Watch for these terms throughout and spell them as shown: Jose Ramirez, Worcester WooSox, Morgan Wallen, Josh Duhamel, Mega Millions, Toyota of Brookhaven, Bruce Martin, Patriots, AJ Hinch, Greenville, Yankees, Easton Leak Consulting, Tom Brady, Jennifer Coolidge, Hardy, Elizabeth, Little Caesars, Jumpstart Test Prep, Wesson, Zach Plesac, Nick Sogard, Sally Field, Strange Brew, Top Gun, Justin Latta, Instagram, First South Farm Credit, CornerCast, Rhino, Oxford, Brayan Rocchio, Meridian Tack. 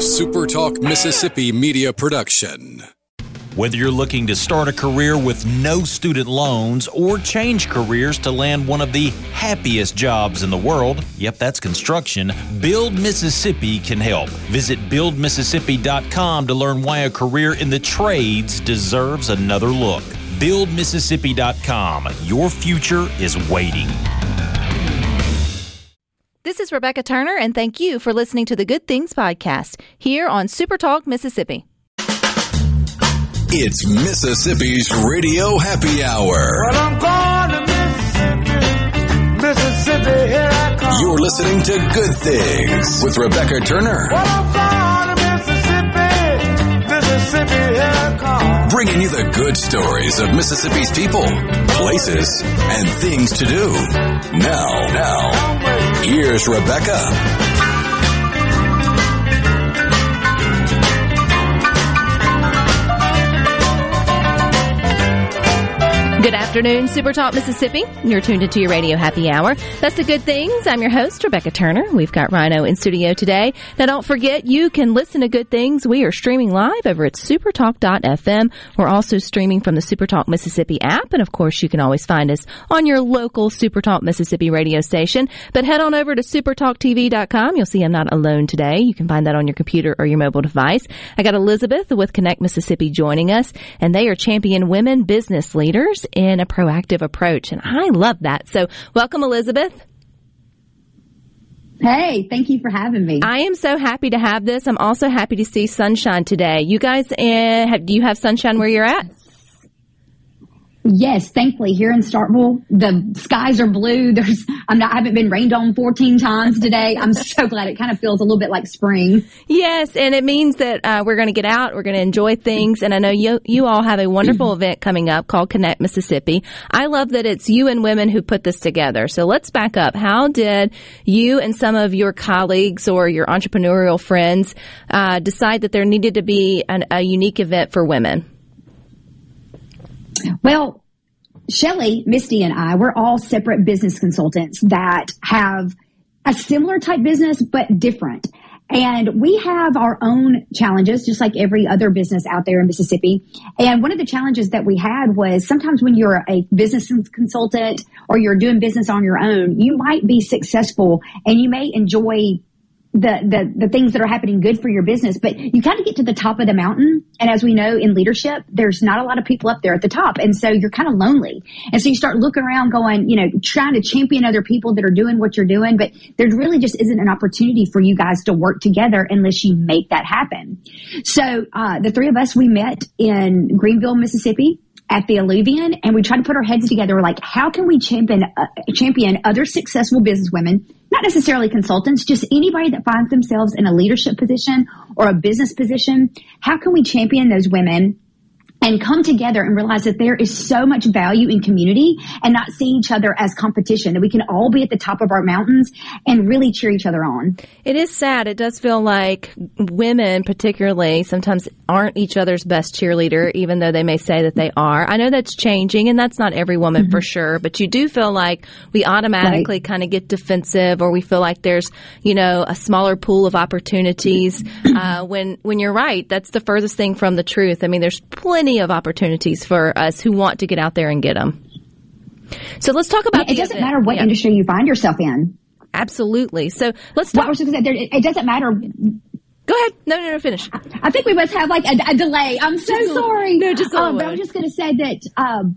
a Super Talk Mississippi media production. Whether you're looking to start a career with no student loans or change careers to land one of the happiest jobs in the world, yep, that's construction, Build Mississippi can help. Visit BuildMississippi.com to learn why a career in the trades deserves another look. BuildMississippi.com. Your future is waiting. This is Rebecca Turner, and thank you for listening to the Good Things Podcast here on Super Talk Mississippi. It's Mississippi's Radio Happy Hour. Well, I'm going to Mississippi, Mississippi, here I come. You're listening to Good Things with Rebecca Turner. Well, I'm going to Mississippi, Mississippi, here I come. Bringing you the good stories of Mississippi's people, places, and things to do. Now, here's Rebecca. Good afternoon, Super Talk Mississippi. You're tuned into your Radio Happy Hour. That's the Good Things. I'm your host, Rebecca Turner. We've got Rhino in studio today. Now, don't forget, you can listen to Good Things. We are streaming live over at supertalk.fm. We're also streaming from the Super Talk Mississippi app. And, of course, you can always find us on your local Super Talk Mississippi radio station. But head on over to supertalktv.com. You'll see I'm not alone today. You can find that on your computer or your mobile device. I got Elizabeth with Connect Mississippi joining us, and they are champion women business leaders in a proactive approach, and I love that. So welcome, Elizabeth. Hey, thank you for having me. I am so happy to have this. I'm also happy to see sunshine today. You guys, do you have sunshine where you're at? Yes, thankfully here in Starkville, the skies are blue. I haven't been rained on 14 times today. I'm so glad. It kind of feels a little bit like spring. Yes, and it means that we're going to get out. We're going to enjoy things. And I know you all have a wonderful event coming up called Connect Mississippi. I love that it's you and women who put this together. So let's back up. How did you and some of your colleagues or your entrepreneurial friends decide that there needed to be a unique event for women? Well, Shelley, Misty, and I, we're all separate business consultants that have a similar type business, but different. And we have our own challenges, just like every other business out there in Mississippi. And one of the challenges that we had was sometimes when you're a business consultant or you're doing business on your own, you might be successful and you may enjoy the things that are happening good for your business, but you kind of get to the top of the mountain. And as we know in leadership, there's not a lot of people up there at the top. And so you're kind of lonely. And so you start looking around going, trying to champion other people that are doing what you're doing, but there really just isn't an opportunity for you guys to work together unless you make that happen. So, the three of us, we met in Greenville, Mississippi at the Alluvion, and we tried to put our heads together. We're like, how can we champion other successful businesswomen, not necessarily consultants, just anybody that finds themselves in a leadership position or a business position? How can we champion those women and come together and realize that there is so much value in community and not see each other as competition, that we can all be at the top of our mountains and really cheer each other on? It is sad. It does feel like women particularly sometimes aren't each other's best cheerleader, even though they may say that they are. I know that's changing, and that's not every woman for sure, but you do feel like we automatically kind of get defensive, or we feel like there's, a smaller pool of opportunities when you're right. That's the furthest thing from the truth. I mean, there's plenty of opportunities for us who want to get out there and get them. So let's talk about it. Doesn't matter what industry you find yourself in. Absolutely. So let's talk. It doesn't matter. Go ahead. No, finish. I think we must have like a delay. I'm so sorry. No, just but I'm just going to say that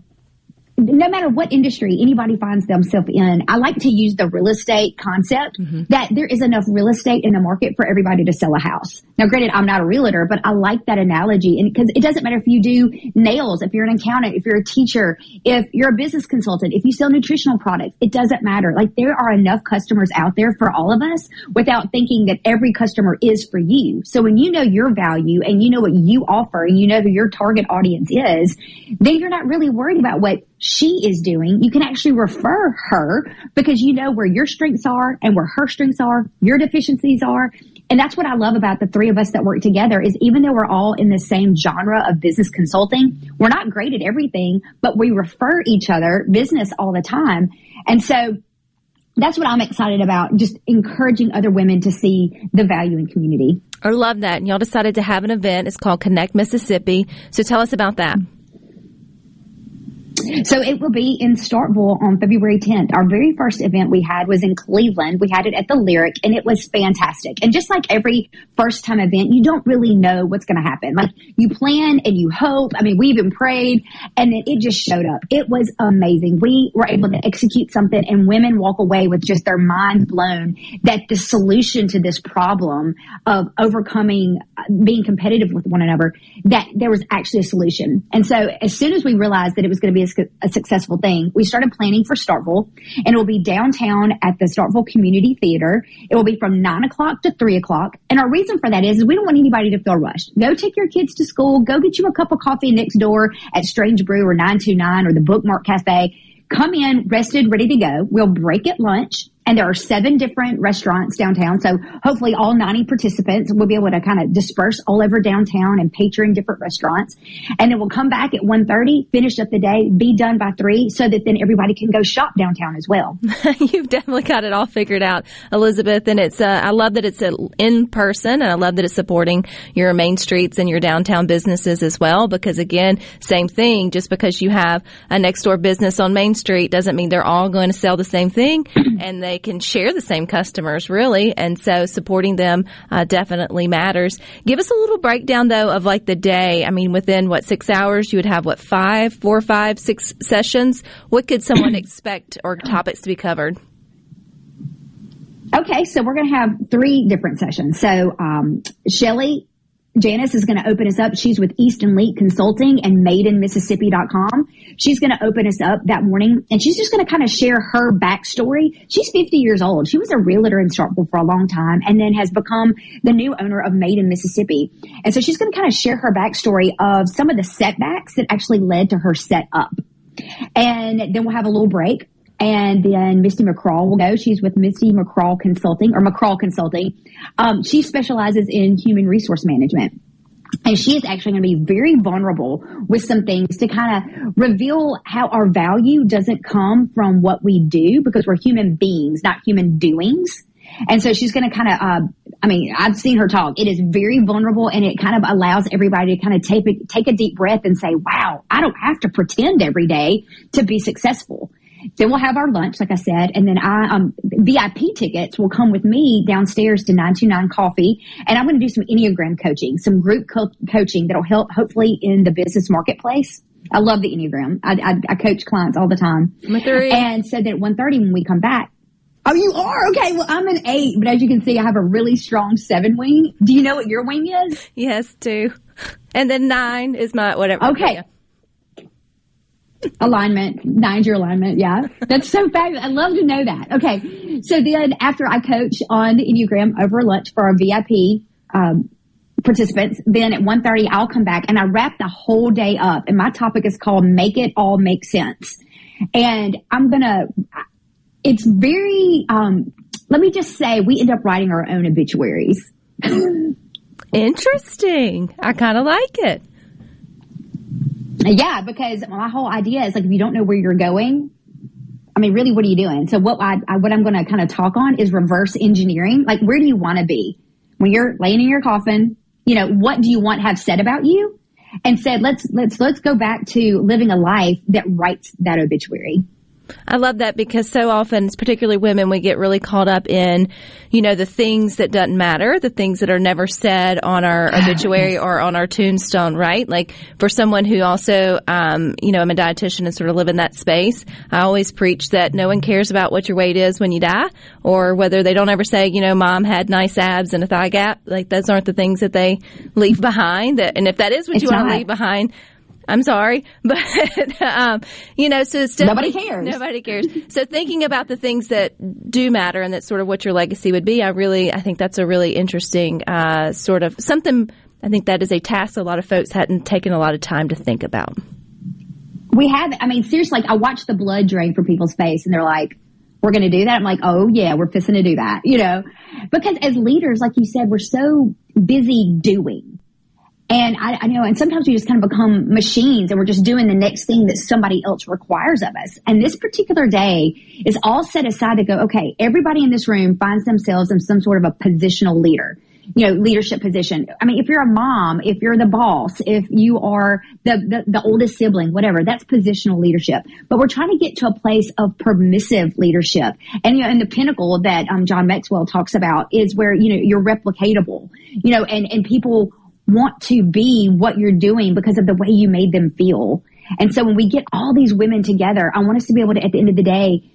no matter what industry anybody finds themselves in, I like to use the real estate concept that there is enough real estate in the market for everybody to sell a house. Now, granted, I'm not a realtor, but I like that analogy, and because it doesn't matter if you do nails, if you're an accountant, if you're a teacher, if you're a business consultant, if you sell nutritional products, it doesn't matter. Like, there are enough customers out there for all of us without thinking that every customer is for you. So when you know your value and you know what you offer and you know who your target audience is, then you're not really worried about what she is doing. You can actually refer her because you know where your strengths are and where her strengths are, your deficiencies are. And that's what I love about the three of us that work together is even though we're all in the same genre of business consulting, we're not great at everything, but we refer each other business all the time. And so that's what I'm excited about, just encouraging other women to see the value in community. I love that. And y'all decided to have an event. It's called Connect Mississippi. So tell us about that. So it will be in Starkville on February 10th. Our very first event we had was in Cleveland. We had it at the Lyric, and it was fantastic. And just like every first-time event, you don't really know what's going to happen. Like, you plan and you hope. I mean, we even prayed, and then it just showed up. It was amazing. We were able to execute something, and women walk away with just their minds blown that the solution to this problem of overcoming being competitive with one another, that there was actually a solution. And so as soon as we realized that it was going to be a successful thing, we started planning for Starkville, and it will be downtown at the Starkville Community Theater. It will be from 9 o'clock to 3 o'clock. And our reason for that is we don't want anybody to feel rushed. Go take your kids to school. Go get you a cup of coffee next door at Strange Brew or 929 or the Bookmark Cafe. Come in rested, ready to go. We'll break at lunch. And there are 7 different restaurants downtown. So hopefully all 90 participants will be able to kind of disperse all over downtown and patron different restaurants. And then we'll come back at 1:30, finish up the day, be done by 3, so that then everybody can go shop downtown as well. You've definitely got it all figured out, Elizabeth. And it's I love that it's in person, and I love that it's supporting your main streets and your downtown businesses as well. Because again, same thing. Just because you have a next door business on Main Street doesn't mean they're all going to sell the same thing, and they can share the same customers, really, and so supporting them definitely matters. Give us a little breakdown, though, of like the day. I mean, within 6 hours, you would have 5, 4, 5, 6 sessions. What could someone expect or topics to be covered? Okay, so we're going to have 3 different sessions. So, Janice is going to open us up. She's with Easton Leak Consulting and MadeInMississippi.com. She's going to open us up that morning, and she's just going to kind of share her backstory. She's 50 years old. She was a realtor in Starkville for a long time and then has become the new owner of Made in Mississippi. And so she's going to kind of share her backstory of some of the setbacks that actually led to her setup. And then we'll have a little break. And then Misty McCraw will go. She's with Misty McCraw Consulting, or McCraw Consulting. She specializes in human resource management. And she is actually going to be very vulnerable with some things to kind of reveal how our value doesn't come from what we do, because we're human beings, not human doings. And so she's going to kind of, I've seen her talk. It is very vulnerable, and it kind of allows everybody to kind of take a deep breath and say, wow, I don't have to pretend every day to be successful. Then we'll have our lunch, like I said, and then VIP tickets will come with me downstairs to 929 Coffee, and I'm going to do some Enneagram coaching, some group coaching that'll help hopefully in the business marketplace. I love the Enneagram. I coach clients all the time. I'm a 3. And so then at 1:30 when we come back, oh, you are? Okay. Well, I'm an 8, but as you can see, I have a really strong 7 wing. Do you know what your wing is? Yes, 2. And then 9 is my whatever. Okay. Yeah. Alignment. 9's your alignment. Yeah. That's so fabulous. I love to know that. Okay. So then after I coach on the Enneagram over lunch for our VIP, participants, then at 1:30, I'll come back and I wrap the whole day up. And my topic is called Make It All Make Sense. And it's very, let me just say we end up writing our own obituaries. Interesting. I kind of like it. Yeah, because my whole idea is like, if you don't know where you're going, I mean, really, what are you doing? So what I'm going to kind of talk on is reverse engineering. Like, where do you want to be when you're laying in your coffin? You know, what do you want to have said about you? And said, let's go back to living a life that writes that obituary. I love that, because so often, particularly women, we get really caught up in, you know, the things that doesn't matter, the things that are never said on our obituary or on our tombstone, right? Like, for someone who also, I'm a dietitian and sort of live in that space, I always preach that no one cares about what your weight is when you die, or whether they don't ever say, you know, mom had nice abs and a thigh gap. Like, those aren't the things that they leave behind. And if that is what you want to leave behind, I'm sorry, but, so still nobody cares. Nobody cares. So thinking about the things that do matter, and that's sort of what your legacy would be, I think that's a really interesting sort of something. I think that is a task a lot of folks hadn't taken a lot of time to think about. We have, seriously, like, I watch the blood drain from people's face, and they're like, we're going to do that. I'm like, oh yeah, we're fixing to do that, you know, because as leaders, like you said, we're so busy doing. And I know, and sometimes we just kind of become machines, and we're just doing the next thing that somebody else requires of us. And this particular day is all set aside to go, okay, everybody in this room finds themselves in some sort of a positional leader. you know, leadership position. I mean, if you're a mom, if you're the boss, if you are the oldest sibling, whatever, that's positional leadership. But we're trying to get to a place of permissive leadership. And, you know, and the pinnacle that John Maxwell talks about is where, you know, you're replicatable, you know, and people want to be what you're doing because of the way you made them feel. And so when we get all these women together, I want us to be able to, at the end of the day,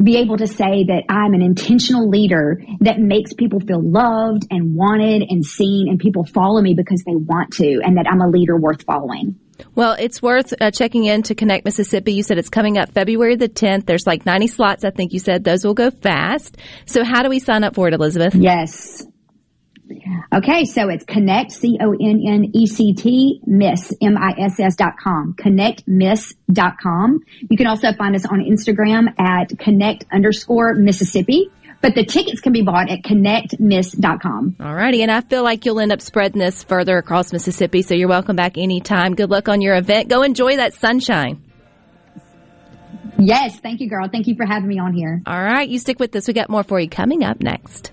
be able to say that I'm an intentional leader that makes people feel loved and wanted and seen, and people follow me because they want to, and that I'm a leader worth following. Well, it's worth checking in to Connect Mississippi. You said it's coming up February the 10th. There's like 90 slots, I think you said. Those will go fast. So how do we sign up for it, Elizabeth? Yes. Okay, so it's Connect, CONNECT, Miss, MISS.com, ConnectMiss.com. You can also find us on Instagram at Connect_Mississippi. But the tickets can be bought at ConnectMiss.com. All righty, and I feel like you'll end up spreading this further across Mississippi, so you're welcome back anytime. Good luck on your event. Go enjoy that sunshine. Yes, thank you, girl. Thank you for having me on here. All right, you stick with us. We got more for you coming up next.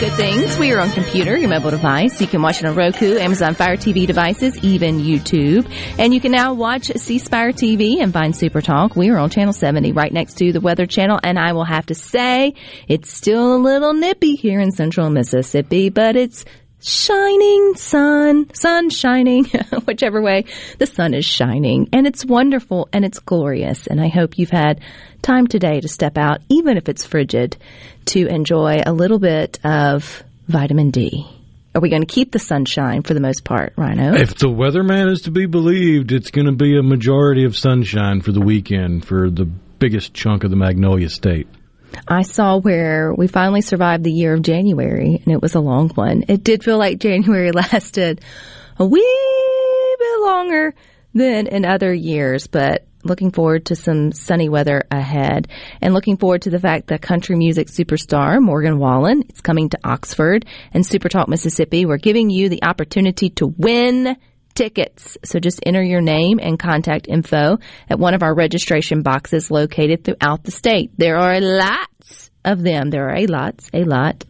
Good Things. We are on computer, your mobile device. You can watch it on Roku, Amazon Fire TV devices, even YouTube. And you can now watch C-Spire TV and find Super Talk. We are on Channel 70, right next to the Weather Channel. And I will have to say, it's still a little nippy here in central Mississippi, but it's shining sun shining, whichever way the sun is shining. And it's wonderful and it's glorious. And I hope you've had time today to step out, even if it's frigid, to enjoy a little bit of vitamin D. Are we going to keep the sunshine for the most part, Rhino? If the weatherman is to be believed, it's going to be a majority of sunshine for the weekend for the biggest chunk of the Magnolia State. I saw where we finally survived the year of January, and it was a long one. It did feel like January lasted a wee bit longer than in other years, but looking forward to some sunny weather ahead, and looking forward to the fact that country music superstar Morgan Wallen is coming to Oxford, and Super Talk Mississippi, we're giving you the opportunity to win tickets. So just enter your name and contact info at one of our registration boxes located throughout the state. There are lots of them. There are a lot.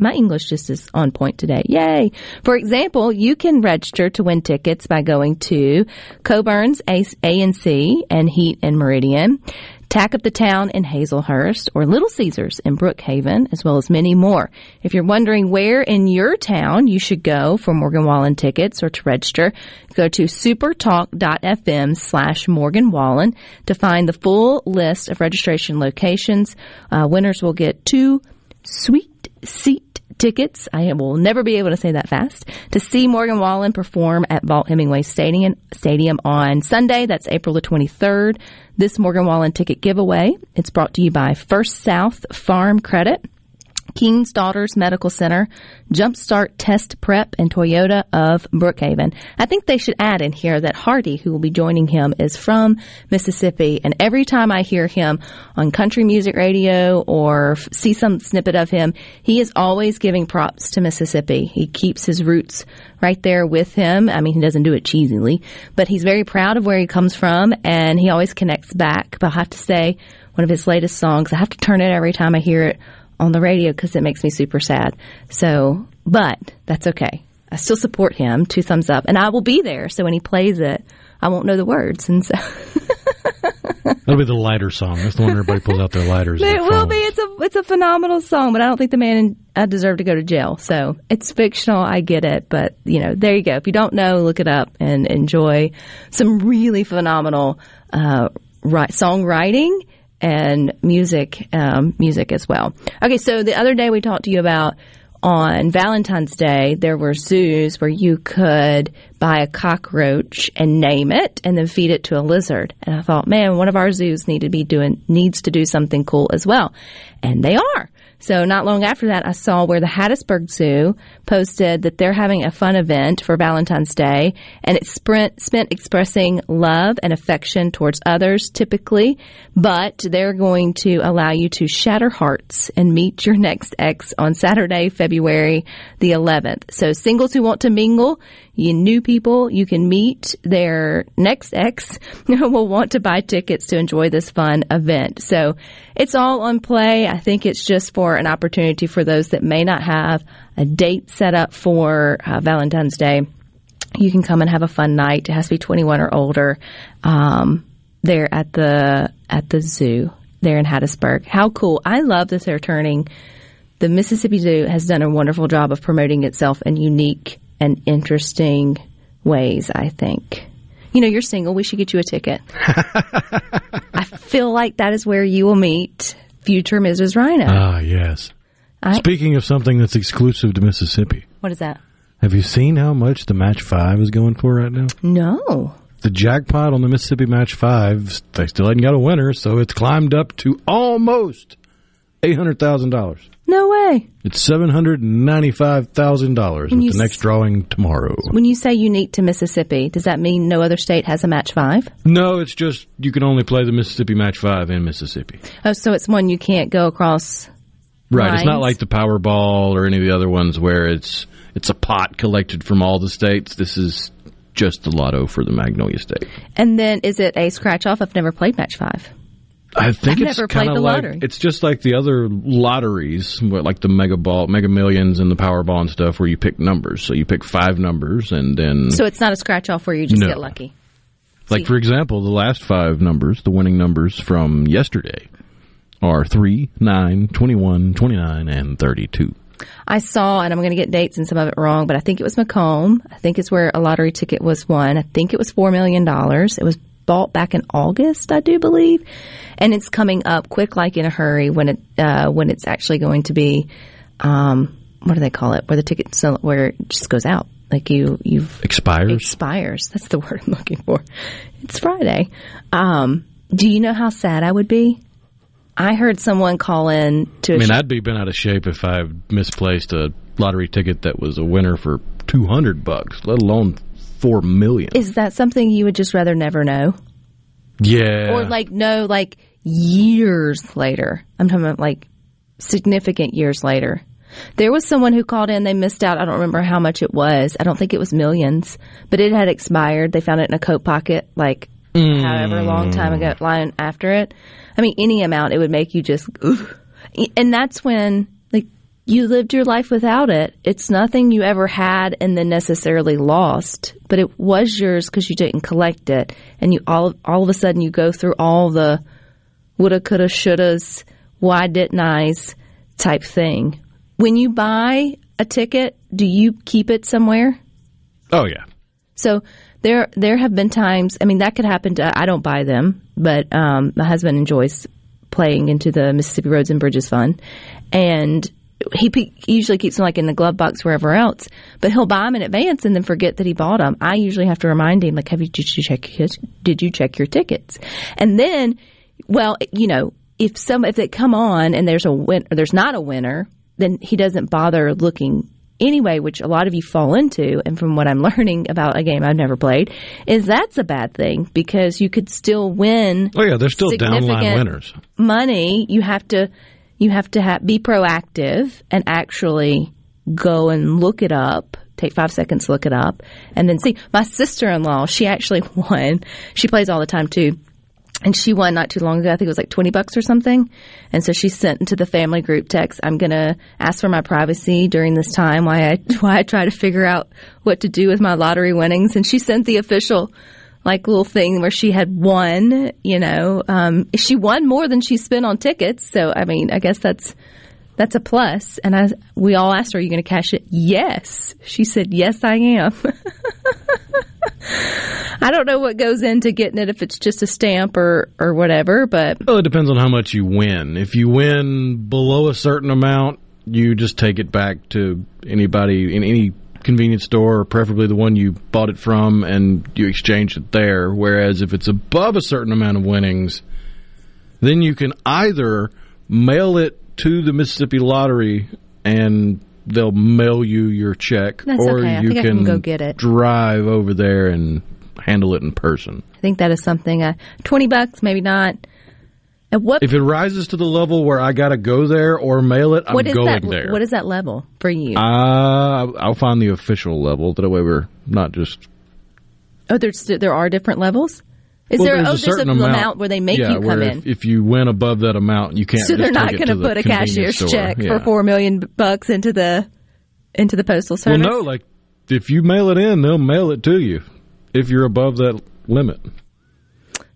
My English just is on point today. Yay! For example, you can register to win tickets by going to Coburn's A&C and Heat in Meridian, Tack of the Town in Hazelhurst, or Little Caesars in Brookhaven, as well as many more. If you're wondering where in your town you should go for Morgan Wallen tickets or to register, go to supertalk.fm/Morgan Wallen to find the full list of registration locations. Winners will get 2 sweet seat tickets. I will never be able to say that fast. To see Morgan Wallen perform at Vault Hemingway Stadium on Sunday, that's April the 23rd. This Morgan Wallen ticket giveaway, it's brought to you by First South Farm Credit, King's Daughters Medical Center, Jumpstart Test Prep, and Toyota of Brookhaven. I think they should add in here that Hardy, who will be joining him, is from Mississippi. And every time I hear him on country music radio or see some snippet of him, he is always giving props to Mississippi. He keeps his roots right there with him. I mean, he doesn't do it cheesily, but he's very proud of where he comes from, and he always connects back. But I have to say, one of his latest songs, I have to turn it every time I hear it on the radio because it makes me super sad. So, but that's okay. I still support him. 2 thumbs up. And I will be there. So when he plays it, I won't know the words. And so that'll be the lighter song. That's the one everybody pulls out their lighters. It will be. It's a phenomenal song, but I don't think the man deserved to go to jail. So it's fictional. I get it. But, you know, there you go. If you don't know, look it up and enjoy some really phenomenal songwriting and music as well. Okay, so the other day we talked to you about on Valentine's Day, there were zoos where you could buy a cockroach and name it and then feed it to a lizard. And I thought, man, one of our zoos needs to do something cool as well. And they are. So not long after that, I saw where the Hattiesburg Zoo posted that they're having a fun event for Valentine's Day, and it's spent expressing love and affection towards others typically, but they're going to allow you to shatter hearts and meet your next ex on Saturday, February the 11th. So singles who want to mingle, you new people, you can meet their next ex who will want to buy tickets to enjoy this fun event. So it's all on play. I think it's just for an opportunity for those that may not have a date set up for Valentine's Day. You can come and have a fun night. It has to be 21 or older there at the zoo there in Hattiesburg. How cool. I love that they're turning. The Mississippi Zoo has done a wonderful job of promoting itself in unique and interesting ways, I think. You know, you're single. We should get you a ticket. I feel like that is where you will meet future Mrs. Rhino. Ah, yes. Speaking of something that's exclusive to Mississippi. What is that? Have you seen how much the Match 5 is going for right now? No. The jackpot on the Mississippi Match 5, they still hadn't got a winner, so it's climbed up to almost $800,000. No way. It's $795,000 with the next drawing tomorrow. When you say unique to Mississippi, does that mean no other state has a Match 5? No, it's just you can only play the Mississippi Match 5 in Mississippi. Oh, so it's one you can't go across right, lines. It's not like the Powerball or any of the other ones where it's a pot collected from all the states. This is just the lotto for the Magnolia State. And then is it a scratch-off? I've never played Match 5. I think I've it's kind of like lottery. It's just like the other lotteries, like the Mega Millions, and the Powerball and stuff, where you pick numbers. So you pick 5 numbers, and then so it's not a scratch off where you just get lucky. Like for example, the last 5 numbers, the winning numbers from yesterday, are 3, 9, 21, 29, and 32. I saw, and I'm going to get dates and some of it wrong, but I think it was Macomb. I think it's where a lottery ticket was won. I think it was $4 million. It was bought back in August, I do believe, and it's coming up quick, like in a hurry, when it's actually going to be what do they call it, where the ticket where it just goes out, like you've expires. That's the word I'm looking for. It's Friday. Do you know how sad I would be? I heard someone call in to. I mean, I'd be bent out of shape if I misplaced a lottery ticket that was a winner for $200, let alone. $4 million. Is that something you would just rather never know? Yeah. Or like know like years later. I'm talking about like significant years later. There was someone who called in. They missed out. I don't remember how much it was. I don't think it was millions, but it had expired. They found it in a coat pocket like however long time ago, lying after it. I mean, any amount, it would make you just oof. And that's when you lived your life without it. It's nothing you ever had and then necessarily lost, but it was yours because you didn't collect it. And you all of a sudden you go through all the woulda, coulda, shouldas, why didn't I's type thing. When you buy a ticket, do you keep it somewhere? Oh, yeah. So there have been times, I mean, that could happen to, I don't buy them, but my husband enjoys playing into the Mississippi Roads and Bridges Fund. And he usually keeps them like in the glove box, wherever else, but he'll buy them in advance and then forget that he bought them. I usually have to remind him, like, did you check your tickets? And then, well, you know, if they come on and there's not a winner, then he doesn't bother looking anyway, which a lot of you fall into. And from what I'm learning about a game I've never played is that's a bad thing because you could still win. Oh yeah. There's still downline winners. Money. You have to be proactive and actually go and look it up, take 5 seconds, look it up, and then see. My sister-in-law, she actually won. She plays all the time, too. And she won not too long ago. I think it was like $20 or something. And so she sent into the family group text, I'm going to ask for my privacy during this time while I try to figure out what to do with my lottery winnings. And she sent the official like little thing where she had won, you know, she won more than she spent on tickets. So, I mean, I guess that's a plus. And we all asked her, are you going to cash it? Yes. She said, yes, I am. I don't know what goes into getting it, if it's just a stamp or whatever, but... Well, it depends on how much you win. If you win below a certain amount, you just take it back to anybody in any convenience store, or preferably the one you bought it from, and you exchange it there. Whereas if it's above a certain amount of winnings, then you can either mail it to the Mississippi Lottery and they'll mail you your check. That's or okay. You can go get it. Drive over there and handle it in person. I think that is something. $20, maybe not. If it rises to the level where I got to go there or mail it, I'm going there. What is that level for you? I'll find the official level. That way we're not just... Oh, there are different levels? There's a certain amount where they make you come in. If you win above that amount, you can't. So they're not going to put a cashier's check for $4 million into the postal service. Well, no, like if you mail it in, they'll mail it to you if you're above that limit.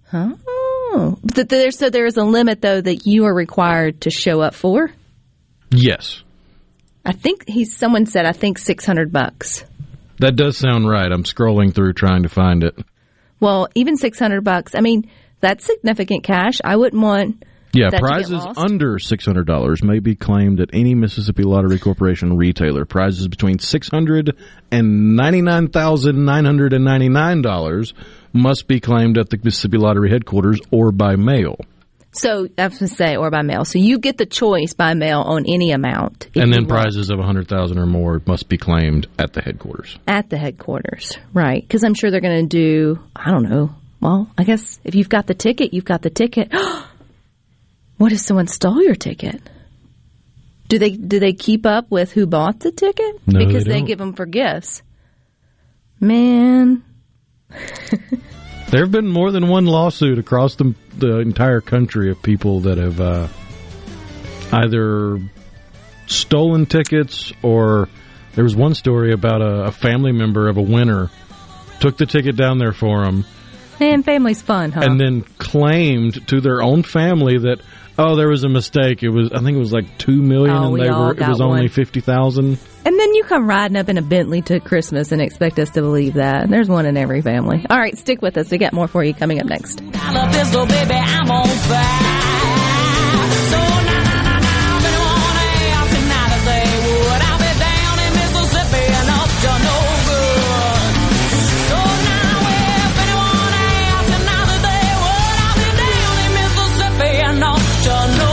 Huh? But there is a limit though that you are required to show up for. Yes. I think someone said $600. That does sound right. I'm scrolling through trying to find it. Well, even $600, I mean, that's significant cash. I wouldn't want that prizes to get lost. Under $600 may be claimed at any Mississippi Lottery Corporation retailer. Prizes between $600 and $99,999 must be claimed at the Mississippi Lottery headquarters or by mail. So, I have to say, or by mail. So you get the choice by mail on any amount. And then prizes of $100,000 or more must be claimed at the headquarters. At the headquarters, right. Because I'm sure they're going to do, I don't know. Well, I guess if you've got the ticket, you've got the ticket. What if someone stole your ticket? Do they keep up with who bought the ticket? No, because they give them for gifts. Man. There have been more than one lawsuit across the entire country of people that have either stolen tickets, or there was one story about a family member of a winner took the ticket down there for them. And family's fun, huh? And then claimed to their own family that, oh, there was a mistake. I think it was like $2 million, and it was only 50,000. And then you come riding up in a Bentley to Christmas and expect us to believe that. There's one in every family. All right, stick with us. We got more for you coming up next. I love this little baby. I'm on fire. So now they wanna ask, and now they say, would I be down in Mississippi enough to know good? So now if anyone asks, and now they say, would I be down in Mississippi enough to know?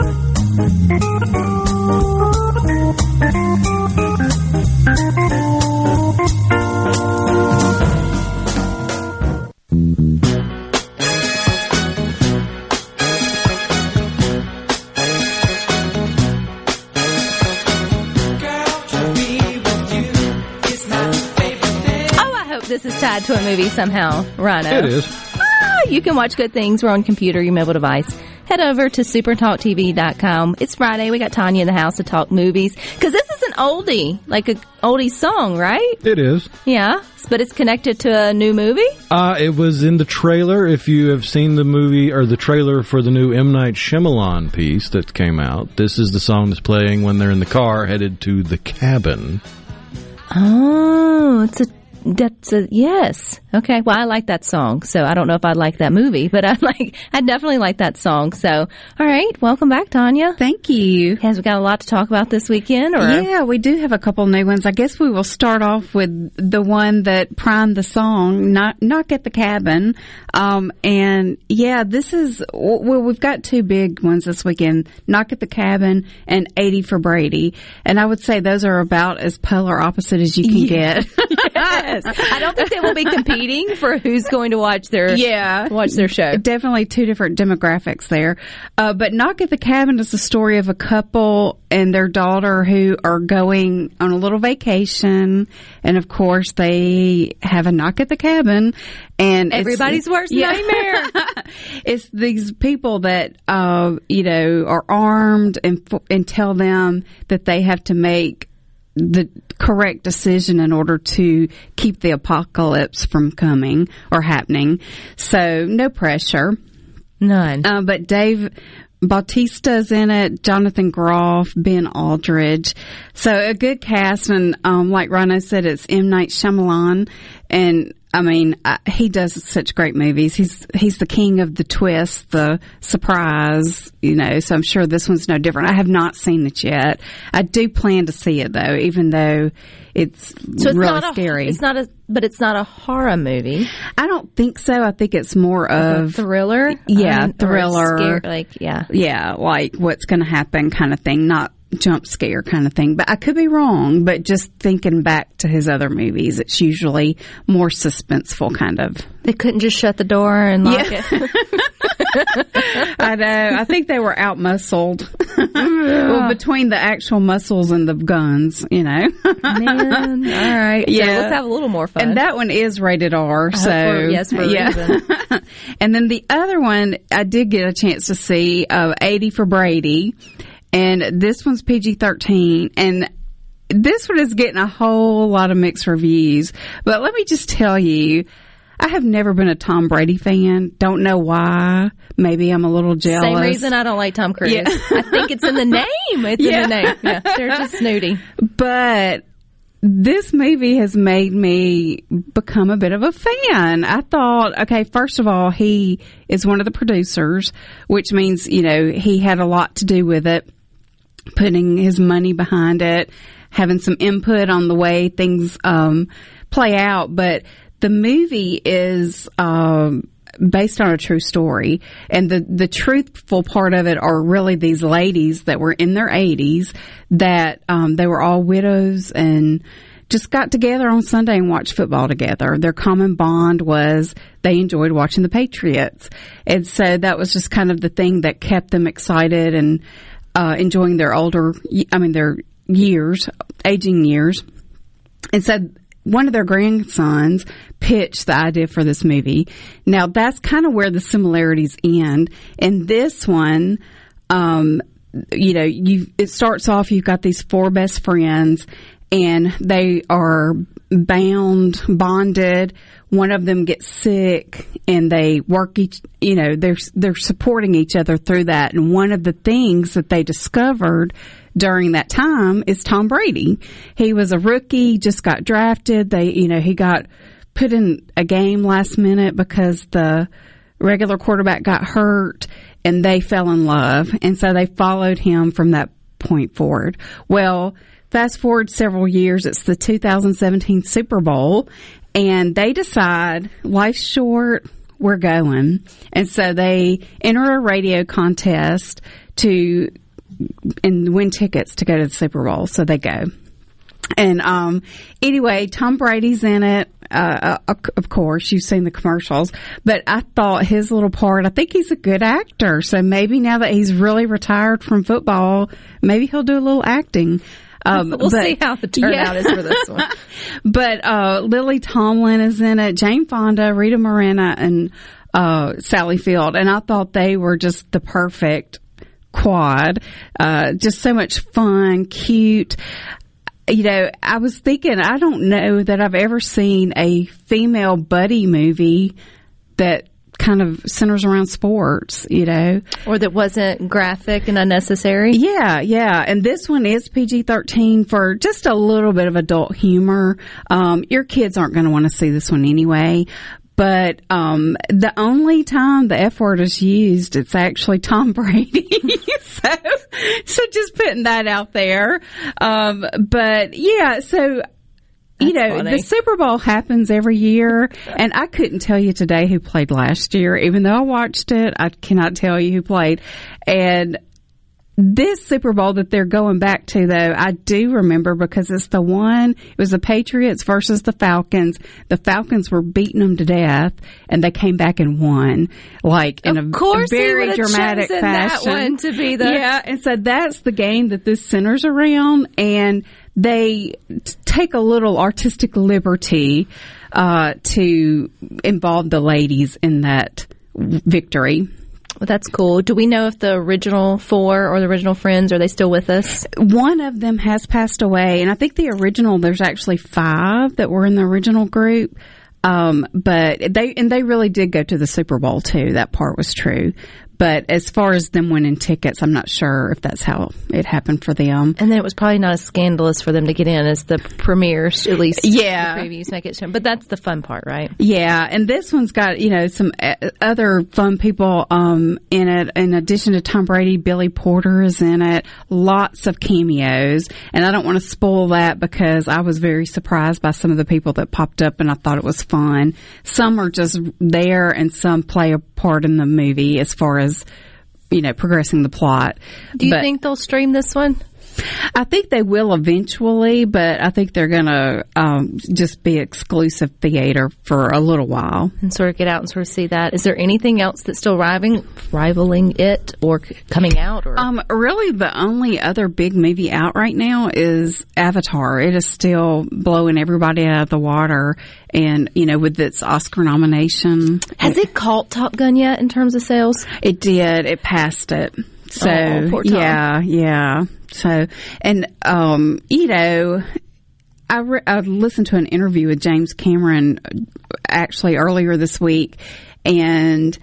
This is tied to a movie somehow, Rhino. It is. You can watch Good Things. We're on computer, your mobile device. Head over to supertalktv.com. It's Friday. We got Tanya in the house to talk movies. Because this is an oldie, like an oldie song, right? It is. Yeah, but it's connected to a new movie? It was in the trailer. If you have seen the movie or the trailer for the new M Night Shyamalan piece that came out, this is the song that's playing when they're in the car headed to the cabin. Oh, yes. Okay. Well, I like that song, so I don't know if I'd like that movie, but I definitely like that song. So, all right. Welcome back, Tanya. Thank you. Has we got a lot to talk about this weekend? Yeah, we do have a couple new ones. I guess we will start off with the one that primed the song, Knock at the Cabin. We've got two big ones this weekend, Knock at the Cabin and 80 for Brady. And I would say those are about as polar opposite as you can get. Yes. I don't think they will be competing for who's going to watch their show. Definitely two different demographics there. But Knock at the Cabin is the story of a couple and their daughter who are going on a little vacation. And, of course, they have a knock at the cabin. And everybody's worst nightmare. It's these people that, are armed and tell them that they have to make the correct decision in order to keep the apocalypse from coming or happening. So no pressure. None. But Dave Bautista's in it, Jonathan Groff, Ben Aldridge. So a good cast, and like Rhino said, it's M Night Shyamalan, and I mean he does such great movies. He's the king of the twist, the surprise, so I'm sure this one's no different. I have not seen it yet. I do plan to see it though, even though it's really not scary. It's not a horror movie. I don't think so. I think it's more of a thriller. Yeah, thriller. Yeah, like what's going to happen kind of thing, not jump scare kind of thing. But I could be wrong, but just thinking back to his other movies, it's usually more suspenseful kind of. They couldn't just shut the door and lock it. I know. I think they were out-muscled. Well, between the actual muscles and the guns, Man. All right. Yeah. So let's have a little more fun. And that one is rated R. So, And then the other one I did get a chance to see, 80 for Brady. And this one's PG-13. And this one is getting a whole lot of mixed reviews. But let me just tell you, I have never been a Tom Brady fan. Don't know why. Maybe I'm a little jealous. Same reason I don't like Tom Cruise. Yeah. I think it's in the name. Yeah, they're just snooty. But this movie has made me become a bit of a fan. I thought, okay, first of all, he is one of the producers, which means, he had a lot to do with it, putting his money behind it, having some input on the way things play out. But the movie is based on a true story, and the truthful part of it are really these ladies that were in their 80s that they were all widows and just got together on Sunday and watched football together. Their common bond was they enjoyed watching the Patriots. And so that was just kind of the thing that kept them excited and enjoying their years, aging years. And so one of their grandsons pitched the idea for this movie. Now, that's kind of where the similarities end. In this one, it starts off, you've got these four best friends, and they are bonded. One of them gets sick, and they work they're supporting each other through that. And one of the things that they discovered during that time is Tom Brady. He was a rookie, just got drafted. He got put in a game last minute because the regular quarterback got hurt, and they fell in love. And so they followed him from that point forward. Well, fast forward several years, it's the 2017 Super Bowl, and they decide life's short, we're going. And so they enter a radio contest and win tickets to go to the Super Bowl. So they go. And anyway, Tom Brady's in it. Of course, you've seen the commercials. But I thought his little part, I think he's a good actor. So maybe now that he's really retired from football, maybe he'll do a little acting. We'll see how the turnout is for this one. But Lily Tomlin is in it, Jane Fonda, Rita Moreno, and Sally Field. And I thought they were just the perfect quad, just so much fun, cute. I was thinking, I don't know that I've ever seen a female buddy movie that kind of centers around sports, or that wasn't graphic and unnecessary. Yeah. And this one is PG-13 for just a little bit of adult humor. Your kids aren't going to want to see this one anyway. But the only time the F word is used, it's actually Tom Brady. so just putting that out there. Funny. The Super Bowl happens every year, and I couldn't tell you today who played last year. Even though I watched it, I cannot tell you who played. And This Super Bowl that they're going back to, though, I do remember because it's the one, it was the Patriots versus the Falcons. The Falcons were beating them to death, and they came back and won, like in a very dramatic fashion. Of course he would have chosen that one to be the... Yeah, and so that's the game that this centers around, and they take a little artistic liberty to involve the ladies in that victory. Well, that's cool. Do we know if the original four or the original friends, are they still with us? One of them has passed away, and I think the original, there's actually five that were in the original group. But they really did go to the Super Bowl too. That part was true. But as far as them winning tickets, I'm not sure if that's how it happened for them. And then it was probably not as scandalous for them to get in as the premieres, at least. Yeah. The previews make it shown. But that's the fun part, right? Yeah. And this one's got, you know, some other fun people in it. In addition to Tom Brady, Billy Porter is in it. Lots of cameos. And I don't want to spoil that because I was very surprised by some of the people that popped up, and I thought it was fun. Some are just there and some play a part in the movie as far as, you know, progressing the plot. Do you think they'll stream this one? I think they will eventually, but I think they're going to just be exclusive theater for a little while. And sort of get out and sort of see that. Is there anything else that's still rivaling it or coming out? Or? Really, the only other big movie out right now is Avatar. It is still blowing everybody out of the water. And, you know, with its Oscar nomination. Has it caught Top Gun yet in terms of sales? It did. It passed it. So, oh, poor Tom. Yeah. So, and, you know, I listened to an interview with James Cameron actually earlier this week, and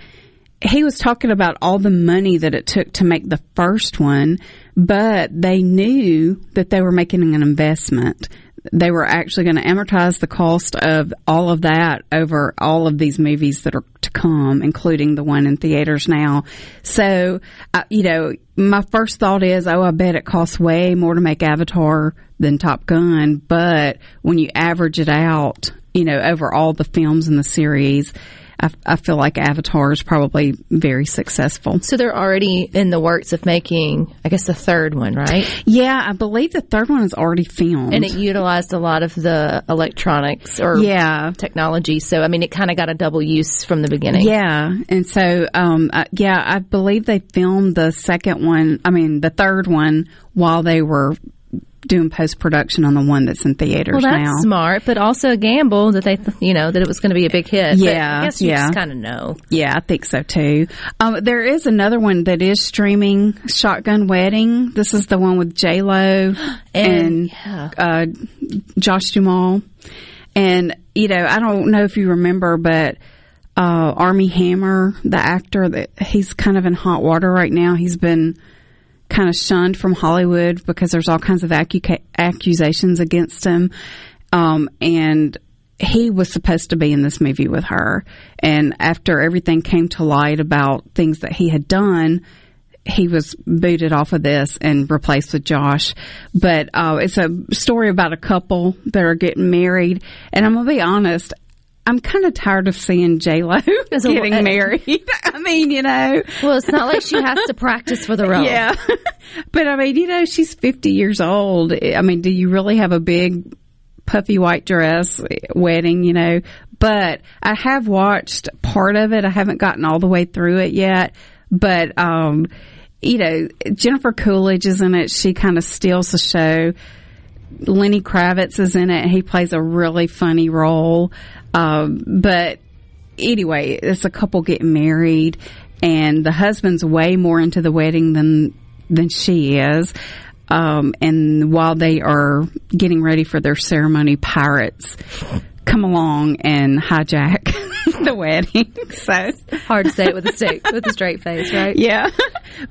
he was talking about all the money that it took to make the first one, but they knew that they were making an investment. They were actually going to amortize the cost of all of that over all of these movies that are to come, including the one in theaters now. So, you know, my first thought is, oh, I bet it costs way more to make Avatar than Top Gun. But when you average it out, you know, over all the films in the series, I feel like Avatar is probably very successful. So they're already in the works of making, I guess, the third one, right? Yeah, I believe the third one is already filmed. And it utilized a lot of the electronics or technology. So, I mean, it kind of got a double use from the beginning. Yeah. And so, I believe they filmed the third one while they were doing post-production on the one that's in theaters now. Well, that's smart, but also a gamble that they, you know, that it was going to be a big hit. Yeah. But I guess you just kind of know. Yeah, I think so, too. There is another one that is streaming, Shotgun Wedding. This is the one with J-Lo and Josh Duhamel. And, you know, I don't know if you remember, but Armie Hammer, the actor, that he's kind of in hot water right now. He's been kind of shunned from Hollywood because there's all kinds of accusations against him. And he was supposed to be in this movie with her. And after everything came to light about things that he had done, he was booted off of this and replaced with Josh. But it's a story about a couple that are getting married. And I'm going to be honest, I'm kind of tired of seeing J-Lo getting married. I mean, you know. Well, it's not like she has to practice for the role. Yeah. But, I mean, you know, she's 50 years old. I mean, do you really have a big puffy white dress wedding, you know? But I have watched part of it. I haven't gotten all the way through it yet. But, you know, Jennifer Coolidge is in it. She kind of steals the show. Lenny Kravitz is in it. He plays a really funny role. But anyway, it's a couple getting married, and the husband's way more into the wedding than she is. And while they are getting ready for their ceremony, pirates come along and hijack the wedding. So hard to say it with a straight face, right? Yeah.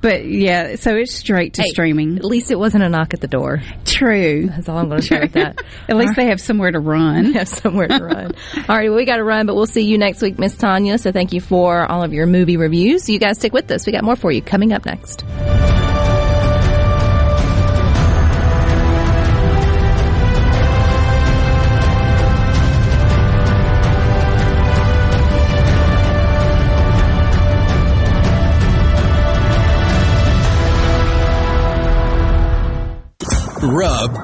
But yeah, so it's straight to streaming. At least it wasn't a knock at the door. True. That's all I'm going to say with that. At least they have somewhere to run. All right, well, we got to run, but we'll see you next week, Miss Tanya. So thank you for all of your movie reviews. You guys stick with us. We got more for you coming up next.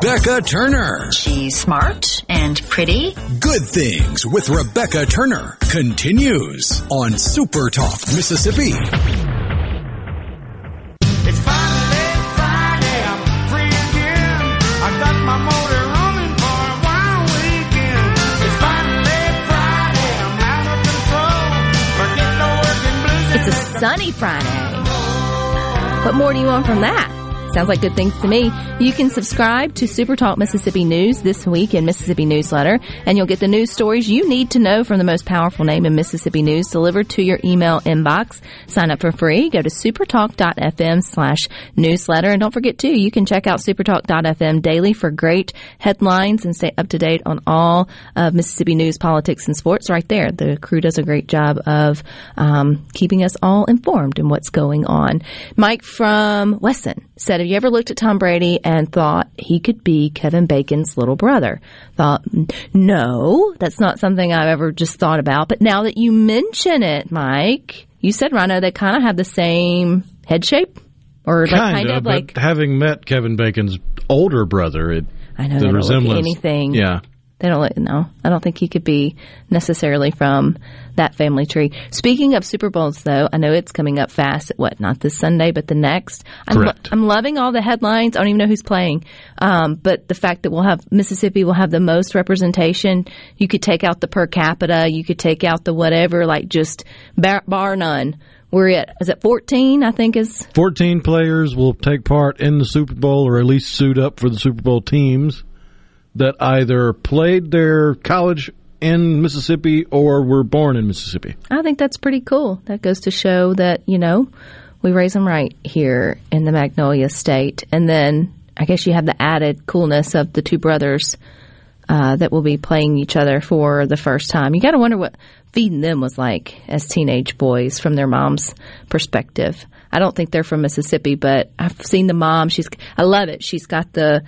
Rebecca Turner. She's smart and pretty. Good Things with Rebecca Turner continues on Super Talk Mississippi. Sunny Friday. What more do you want from that? Sounds like good things to me. You can subscribe to Super Talk Mississippi News This Week in Mississippi Newsletter, and you'll get the news stories you need to know from the most powerful name in Mississippi news delivered to your email inbox. Sign up for free. Go to supertalk.fm/newsletter. And don't forget, too, you can check out supertalk.fm daily for great headlines and stay up to date on all of Mississippi news, politics, and sports right there. The crew does a great job of keeping us all informed in what's going on. Mike from Wesson said, have you ever looked at Tom Brady and thought he could be Kevin Bacon's little brother? Thought, no, that's not something I've ever just thought about. But now that you mention it, Mike, you said, Rhino, they kind of have the same head shape? Or kind of like, having met Kevin Bacon's older brother, the resemblance. I know, they don't look anything. Yeah. They don't look, no. I don't think he could be necessarily from that family tree. Speaking of Super Bowls, though, I know it's coming up fast. Not this Sunday, but the next. Correct. I'm loving all the headlines. I don't even know who's playing. But the fact that Mississippi will have the most representation. You could take out the per capita. You could take out the whatever, like just bar none. Is it 14, I think is? 14 players will take part in the Super Bowl or at least suit up for the Super Bowl teams that either played their college in Mississippi or were born in Mississippi. I think that's pretty cool. That goes to show that, we raise them right here in the Magnolia State. And then I guess you have the added coolness of the two brothers that will be playing each other for the first time. You got to wonder what feeding them was like as teenage boys from their mom's perspective. I don't think they're from Mississippi, but I've seen the mom. I love it. She's got the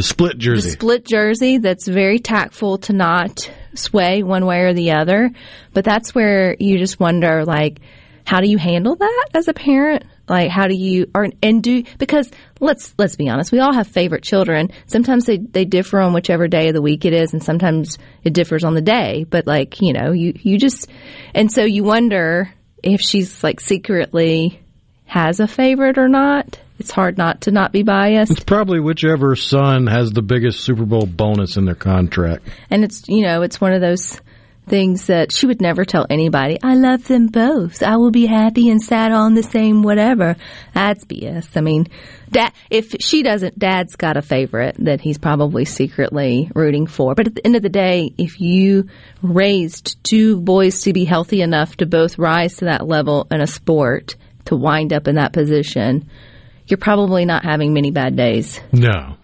split jersey. The split jersey that's very tactful to not sway one way or the other. But that's where you just wonder, like, how do you handle that as a parent? Like, how do you because let's be honest, we all have favorite children. Sometimes they differ on whichever day of the week it is, and sometimes it differs on the day. But like, you just, and so you wonder if she's like secretly has a favorite or not. It's hard not to not be biased. It's probably whichever son has the biggest Super Bowl bonus in their contract. And it's, it's one of those things that she would never tell anybody. I love them both. I will be happy and sad on the same whatever. That's BS. I mean, if she doesn't, Dad's got a favorite that he's probably secretly rooting for. But at the end of the day, if you raised two boys to be healthy enough to both rise to that level in a sport to wind up in that position, you're probably not having many bad days. No.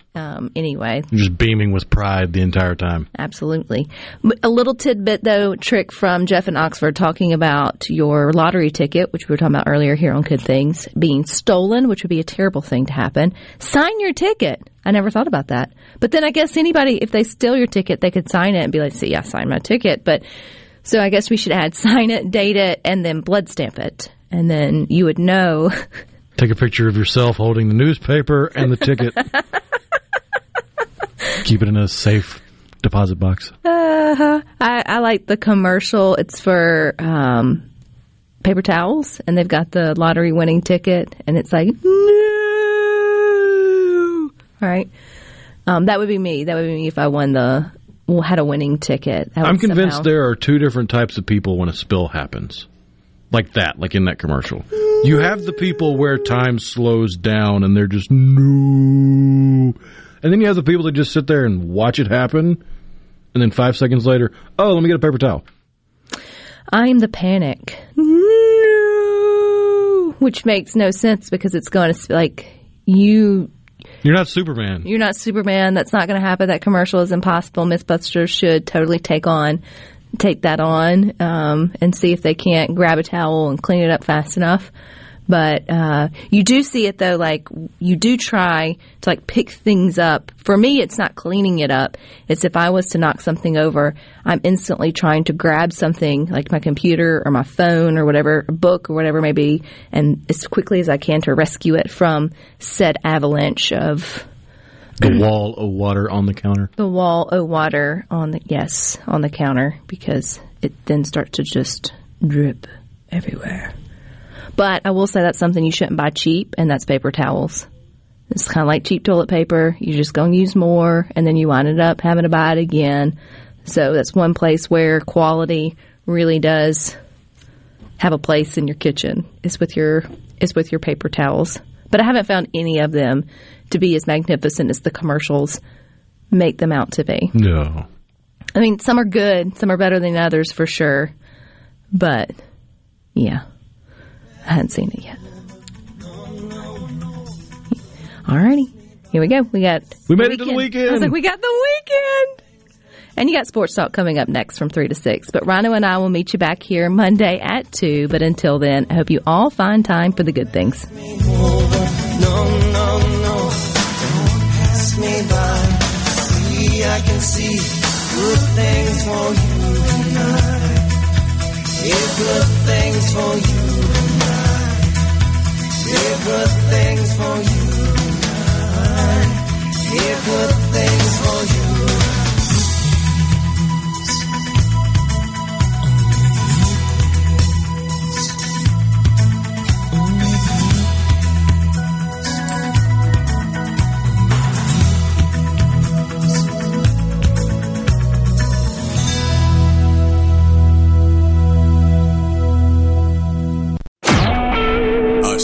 Anyway. You're just beaming with pride the entire time. Absolutely. A little tidbit, though, trick from Jeff in Oxford talking about your lottery ticket, which we were talking about earlier here on Good Things, being stolen, which would be a terrible thing to happen. Sign your ticket. I never thought about that. But then I guess anybody, if they steal your ticket, they could sign it and be like, see, I signed my ticket. But so I guess we should add sign it, date it, and then blood stamp it. And then you would know. Take a picture of yourself holding the newspaper and the ticket. Keep it in a safe deposit box. I like the commercial. It's for paper towels, and they've got the lottery winning ticket, and it's like, no. All right. That would be me. That would be me if I had a winning ticket. I'm convinced there are two different types of people when a spill happens. Like that, like in that commercial. You have the people where time slows down and they're just, no. And then you have the people that just sit there and watch it happen. And then 5 seconds later, oh, let me get a paper towel. I'm the panic. No. Which makes no sense because it's going to, like, You're not Superman. You're not Superman. That's not going to happen. That commercial is impossible. Mythbusters should totally take that on and see if they can't grab a towel and clean it up fast enough. But you do see it, though, like you do try to like pick things up. For me, it's not cleaning it up. It's if I was to knock something over, I'm instantly trying to grab something like my computer or my phone or whatever, a book or whatever it may be, and as quickly as I can to rescue it from said avalanche of The wall of water on the counter? The wall of water on the counter, because it then starts to just drip everywhere. But I will say that's something you shouldn't buy cheap, and that's paper towels. It's kind of like cheap toilet paper. You're just going to use more, and then you wind it up having to buy it again. So that's one place where quality really does have a place in your kitchen. It's with your paper towels. But I haven't found any of them to be as magnificent as the commercials make them out to be. No. I mean, some are good. Some are better than others for sure. But, yeah, I hadn't seen it yet. Alrighty. Here we go. We made it to the weekend. I was like, we got the weekend. And you got Sports Talk coming up next from 3 to 6. But Rhino and I will meet you back here Monday at 2. But until then, I hope you all find time for the good things. No, no, no. Don't pass me by. See, I can see good things for you and I. Yeah, good things for you and I. Yeah, good things for you and I. Yeah, good things for you.